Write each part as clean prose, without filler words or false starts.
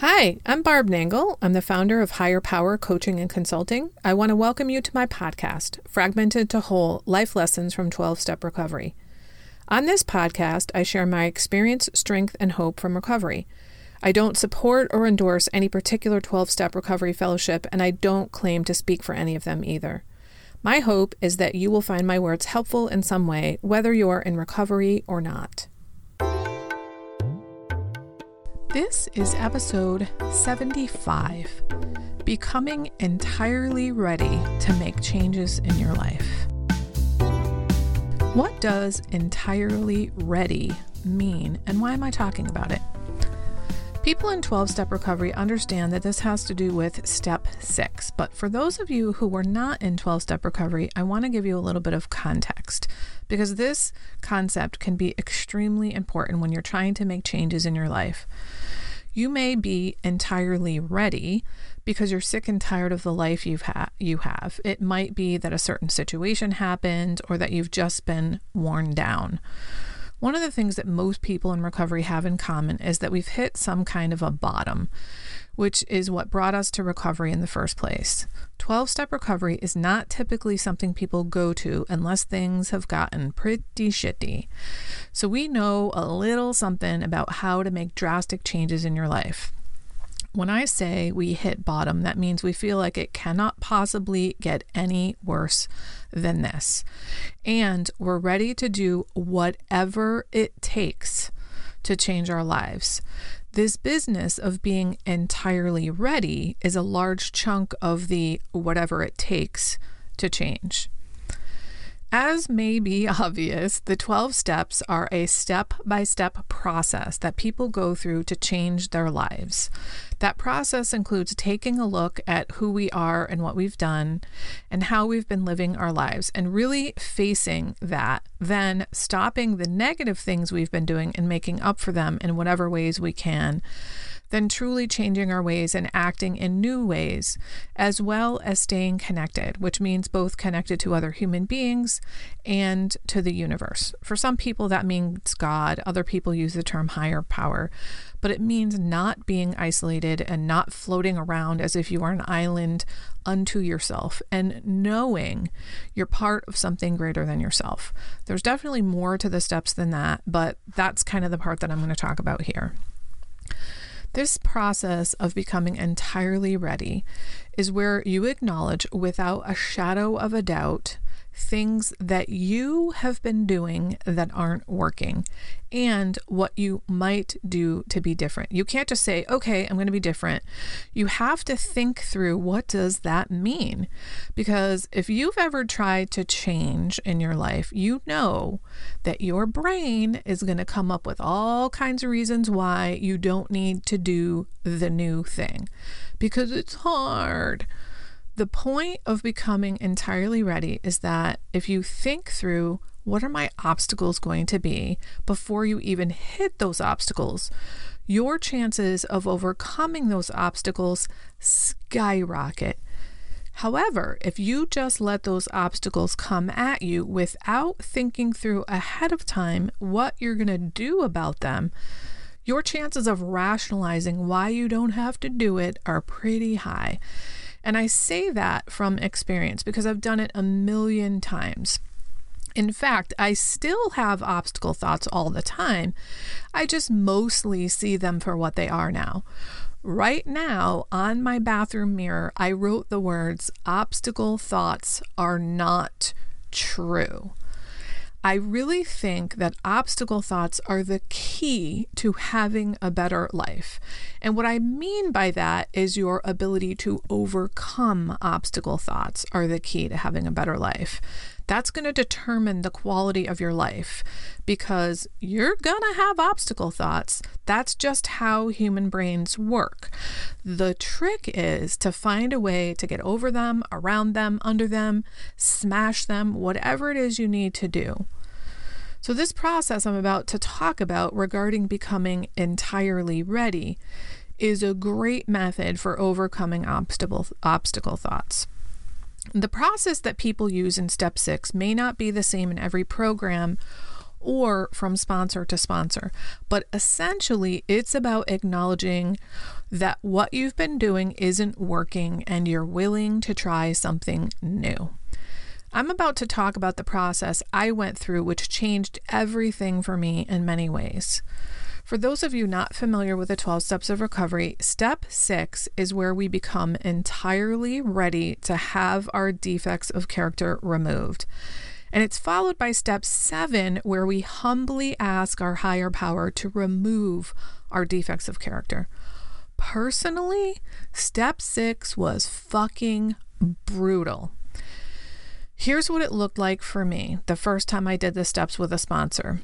Hi, I'm Barb Nangle. I'm the founder of Higher Power Coaching and Consulting. I want to welcome you to my podcast, Fragmented to Whole, Life Lessons from 12-Step Recovery. On this podcast, I share my experience, strength, and hope from recovery. I don't support or endorse any particular 12-Step Recovery Fellowship, and I don't claim to speak for any of them either. My hope is that you will find my words helpful in some way, whether you're in recovery or not. This is episode 75, Becoming Entirely Ready to Make Changes in Your Life. What does entirely ready mean, and why am I talking about it? People in 12-step recovery understand that this has to do with step 6, but for those of you who were not in 12-step recovery, I want to give you a little bit of context, because this concept can be extremely important when you're trying to make changes in your life. You may be entirely ready because you're sick and tired of the life you have. It might be that a certain situation happened or that you've just been worn down. One of the things that most people in recovery have in common is that we've hit some kind of a bottom, which is what brought us to recovery in the first place. 12-step recovery is not typically something people go to unless things have gotten pretty shitty. So we know a little something about how to make drastic changes in your life. When I say we hit bottom, that means we feel like it cannot possibly get any worse than this. And we're ready to do whatever it takes to change our lives. This business of being entirely ready is a large chunk of the whatever it takes to change. As may be obvious, the 12 steps are a step-by-step process that people go through to change their lives. That process includes taking a look at who we are and what we've done and how we've been living our lives and really facing that, then stopping the negative things we've been doing and making up for them in whatever ways we can, then truly changing our ways and acting in new ways, as well as staying connected, which means both connected to other human beings and to the universe. For some people, that means God. Other people use the term higher power, but it means not being isolated and not floating around as if you are an island unto yourself and knowing you're part of something greater than yourself. There's definitely more to the steps than that, but that's kind of the part that I'm going to talk about here. This process of becoming entirely ready is where you acknowledge without a shadow of a doubt things that you have been doing that aren't working and what you might do to be different. You can't just say, okay, I'm going to be different. You have to think through what does that mean? Because if you've ever tried to change in your life, you know that your brain is going to come up with all kinds of reasons why you don't need to do the new thing because it's hard. The point of becoming entirely ready is that if you think through what are my obstacles going to be before you even hit those obstacles, your chances of overcoming those obstacles skyrocket. However, if you just let those obstacles come at you without thinking through ahead of time what you're going to do about them, your chances of rationalizing why you don't have to do it are pretty high. And I say that from experience because I've done it a million times. In fact, I still have obstacle thoughts all the time. I just mostly see them for what they are now. Right now, on my bathroom mirror, I wrote the words, "Obstacle thoughts are not true." I really think that obstacle thoughts are the key to having a better life. And what I mean by that is your ability to overcome obstacle thoughts are the key to having a better life. That's going to determine the quality of your life because you're going to have obstacle thoughts. That's just how human brains work. The trick is to find a way to get over them, around them, under them, smash them, whatever it is you need to do. So this process I'm about to talk about regarding becoming entirely ready is a great method for overcoming obstacle thoughts. The process that people use in step 6 may not be the same in every program or from sponsor to sponsor, but essentially it's about acknowledging that what you've been doing isn't working and you're willing to try something new. I'm about to talk about the process I went through, which changed everything for me in many ways. For those of you not familiar with the 12 steps of recovery, step 6 is where we become entirely ready to have our defects of character removed. And it's followed by step 7, where we humbly ask our higher power to remove our defects of character. Personally, step 6 was fucking brutal. Here's what it looked like for me the first time I did the steps with a sponsor.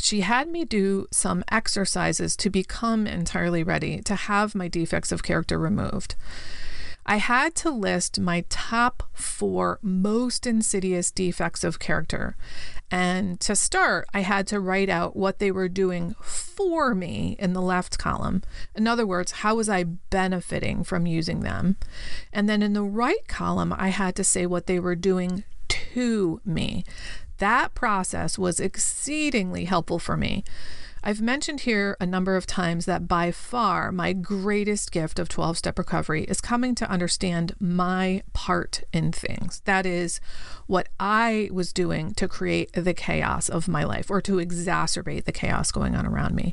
She had me do some exercises to become entirely ready to have my defects of character removed. I had to list my top 4 most insidious defects of character. And to start, I had to write out what they were doing for me in the left column. In other words, how was I benefiting from using them? And then in the right column, I had to say what they were doing to me. That process was exceedingly helpful for me. I've mentioned here a number of times that by far my greatest gift of 12-step recovery is coming to understand my part in things. That is what I was doing to create the chaos of my life or to exacerbate the chaos going on around me.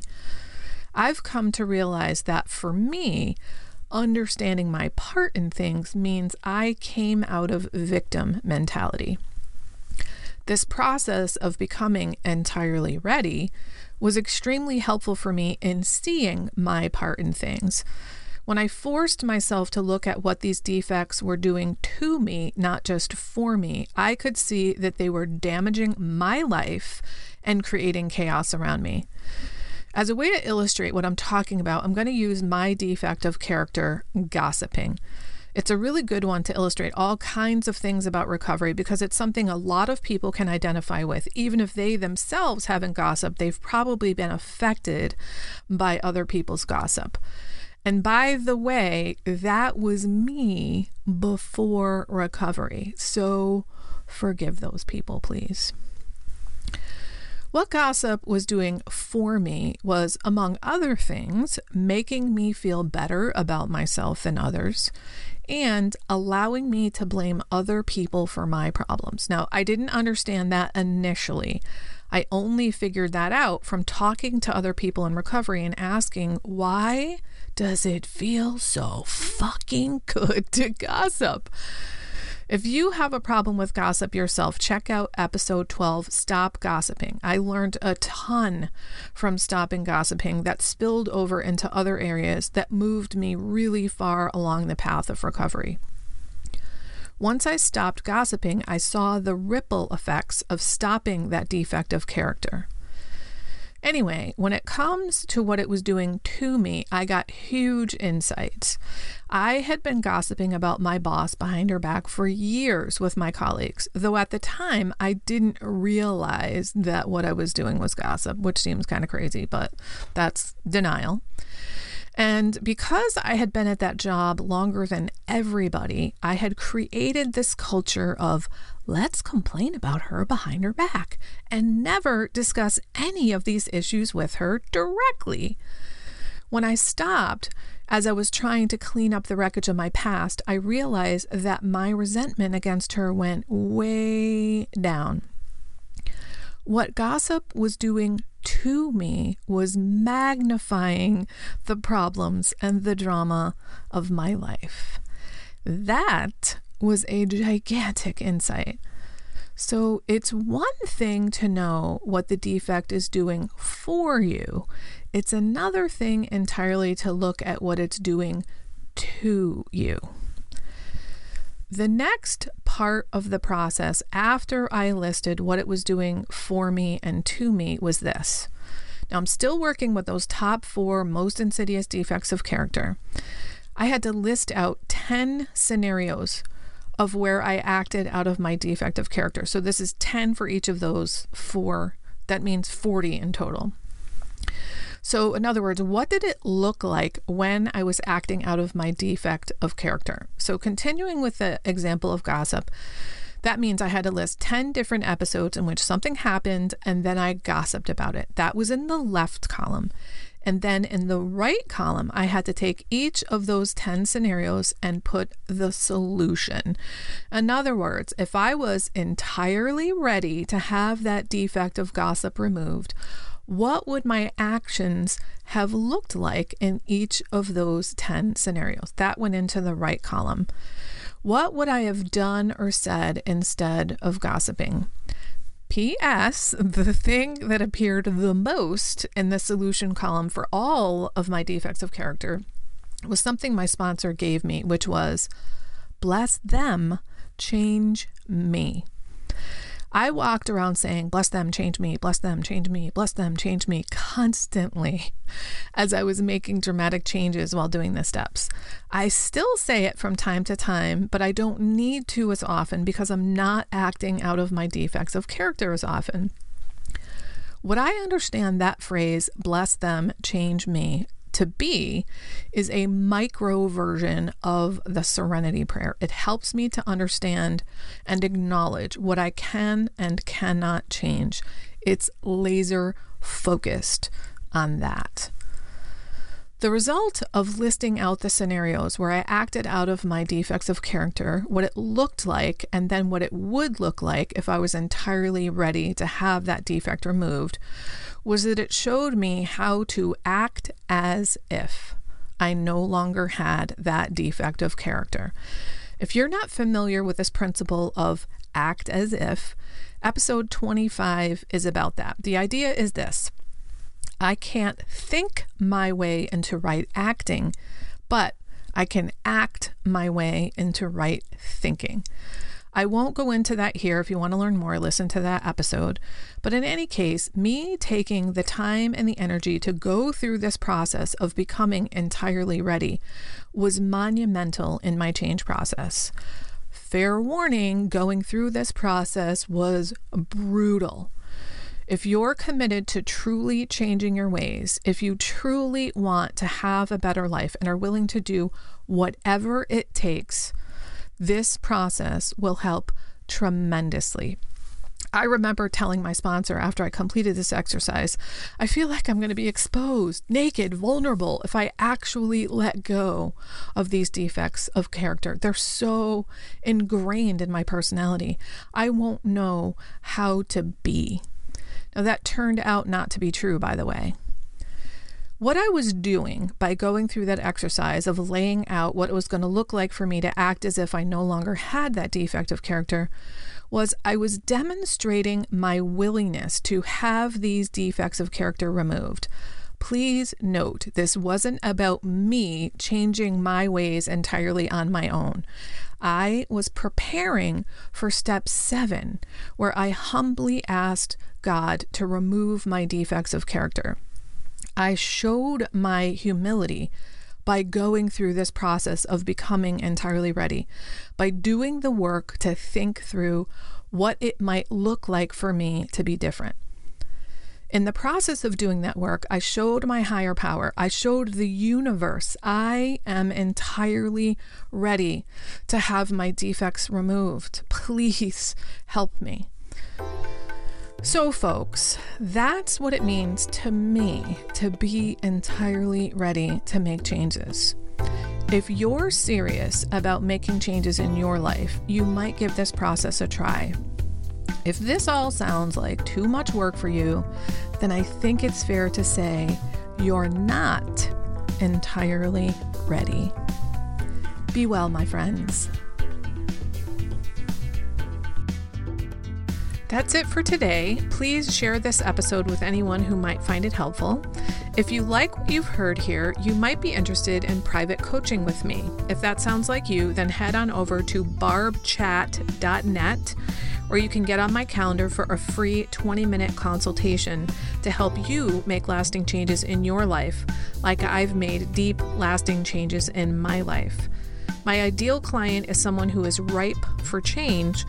I've come to realize that for me, understanding my part in things means I came out of victim mentality. This process of becoming entirely ready was extremely helpful for me in seeing my part in things. When I forced myself to look at what these defects were doing to me, not just for me, I could see that they were damaging my life and creating chaos around me. As a way to illustrate what I'm talking about, I'm going to use my defect of character, gossiping. It's a really good one to illustrate all kinds of things about recovery because it's something a lot of people can identify with. Even if they themselves haven't gossiped, they've probably been affected by other people's gossip. And by the way, that was me before recovery. So forgive those people, please. What gossip was doing for me was, among other things, making me feel better about myself than others and allowing me to blame other people for my problems. Now, I didn't understand that initially. I only figured that out from talking to other people in recovery and asking, why does it feel so fucking good to gossip? If you have a problem with gossip yourself, check out episode 12, Stop Gossiping. I learned a ton from stopping gossiping that spilled over into other areas that moved me really far along the path of recovery. Once I stopped gossiping, I saw the ripple effects of stopping that defect of character. Anyway, when it comes to what it was doing to me, I got huge insights. I had been gossiping about my boss behind her back for years with my colleagues, though at the time I didn't realize that what I was doing was gossip, which seems kind of crazy, but that's denial. And because I had been at that job longer than everybody, I had created this culture of let's complain about her behind her back and never discuss any of these issues with her directly. When I stopped, as I was trying to clean up the wreckage of my past, I realized that my resentment against her went way down. What gossip was doing to me was magnifying the problems and the drama of my life. That was a gigantic insight. So it's one thing to know what the defect is doing for you. It's another thing entirely to look at what it's doing to you. The next part of the process after I listed what it was doing for me and to me was this. Now, I'm still working with those top 4 most insidious defects of character. I had to list out 10 scenarios of where I acted out of my defect of character. So this is 10 for each of those 4. That means 40 in total. So in other words, what did it look like when I was acting out of my defect of character? So continuing with the example of gossip, that means I had to list 10 different episodes in which something happened and then I gossiped about it. That was in the left column. And then in the right column, I had to take each of those 10 scenarios and put the solution. In other words, if I was entirely ready to have that defect of gossip removed, what would my actions have looked like in each of those 10 scenarios? That went into the right column. What would I have done or said instead of gossiping? P.S. The thing that appeared the most in the solution column for all of my defects of character was something my sponsor gave me, which was, bless them, change me. I walked around saying, bless them, change me, bless them, change me, bless them, change me, constantly as I was making dramatic changes while doing the steps. I still say it from time to time, but I don't need to as often because I'm not acting out of my defects of character as often. What I understand that phrase, bless them, change me, to be is a micro version of the serenity prayer. It helps me to understand and acknowledge what I can and cannot change. It's laser focused on that. The result of listing out the scenarios where I acted out of my defects of character, what it looked like, and then what it would look like if I was entirely ready to have that defect removed, was that it showed me how to act as if I no longer had that defect of character. If you're not familiar with this principle of act as if, episode 25 is about that. The idea is this. I can't think my way into right acting, but I can act my way into right thinking. I won't go into that here. If you want to learn more, listen to that episode. But in any case, me taking the time and the energy to go through this process of becoming entirely ready was monumental in my change process. Fair warning, going through this process was brutal. If you're committed to truly changing your ways, if you truly want to have a better life and are willing to do whatever it takes, this process will help tremendously. I remember telling my sponsor after I completed this exercise, I feel like I'm going to be exposed, naked, vulnerable if I actually let go of these defects of character. They're so ingrained in my personality. I won't know how to be. Now, that turned out not to be true, by the way. What I was doing by going through that exercise of laying out what it was going to look like for me to act as if I no longer had that defect of character was I was demonstrating my willingness to have these defects of character removed. Please note, this wasn't about me changing my ways entirely on my own. I was preparing for step 7, where I humbly asked God to remove my defects of character. I showed my humility by going through this process of becoming entirely ready, by doing the work to think through what it might look like for me to be different. In the process of doing that work, I showed my higher power. I showed the universe I am entirely ready to have my defects removed. Please help me. So, folks, that's what it means to me to be entirely ready to make changes. If you're serious about making changes in your life, you might give this process a try. If this all sounds like too much work for you, then I think it's fair to say you're not entirely ready. Be well, my friends. That's it for today. Please share this episode with anyone who might find it helpful. If you like what you've heard here, you might be interested in private coaching with me. If that sounds like you, then head on over to barbchat.net, or you can get on my calendar for a free 20-minute consultation to help you make lasting changes in your life, like I've made deep, lasting changes in my life. My ideal client is someone who is ripe for change,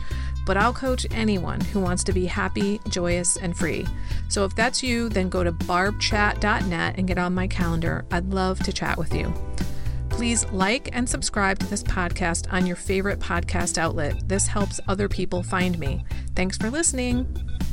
but I'll coach anyone who wants to be happy, joyous, and free. So if that's you, then go to barbchat.net and get on my calendar. I'd love to chat with you. Please like and subscribe to this podcast on your favorite podcast outlet. This helps other people find me. Thanks for listening.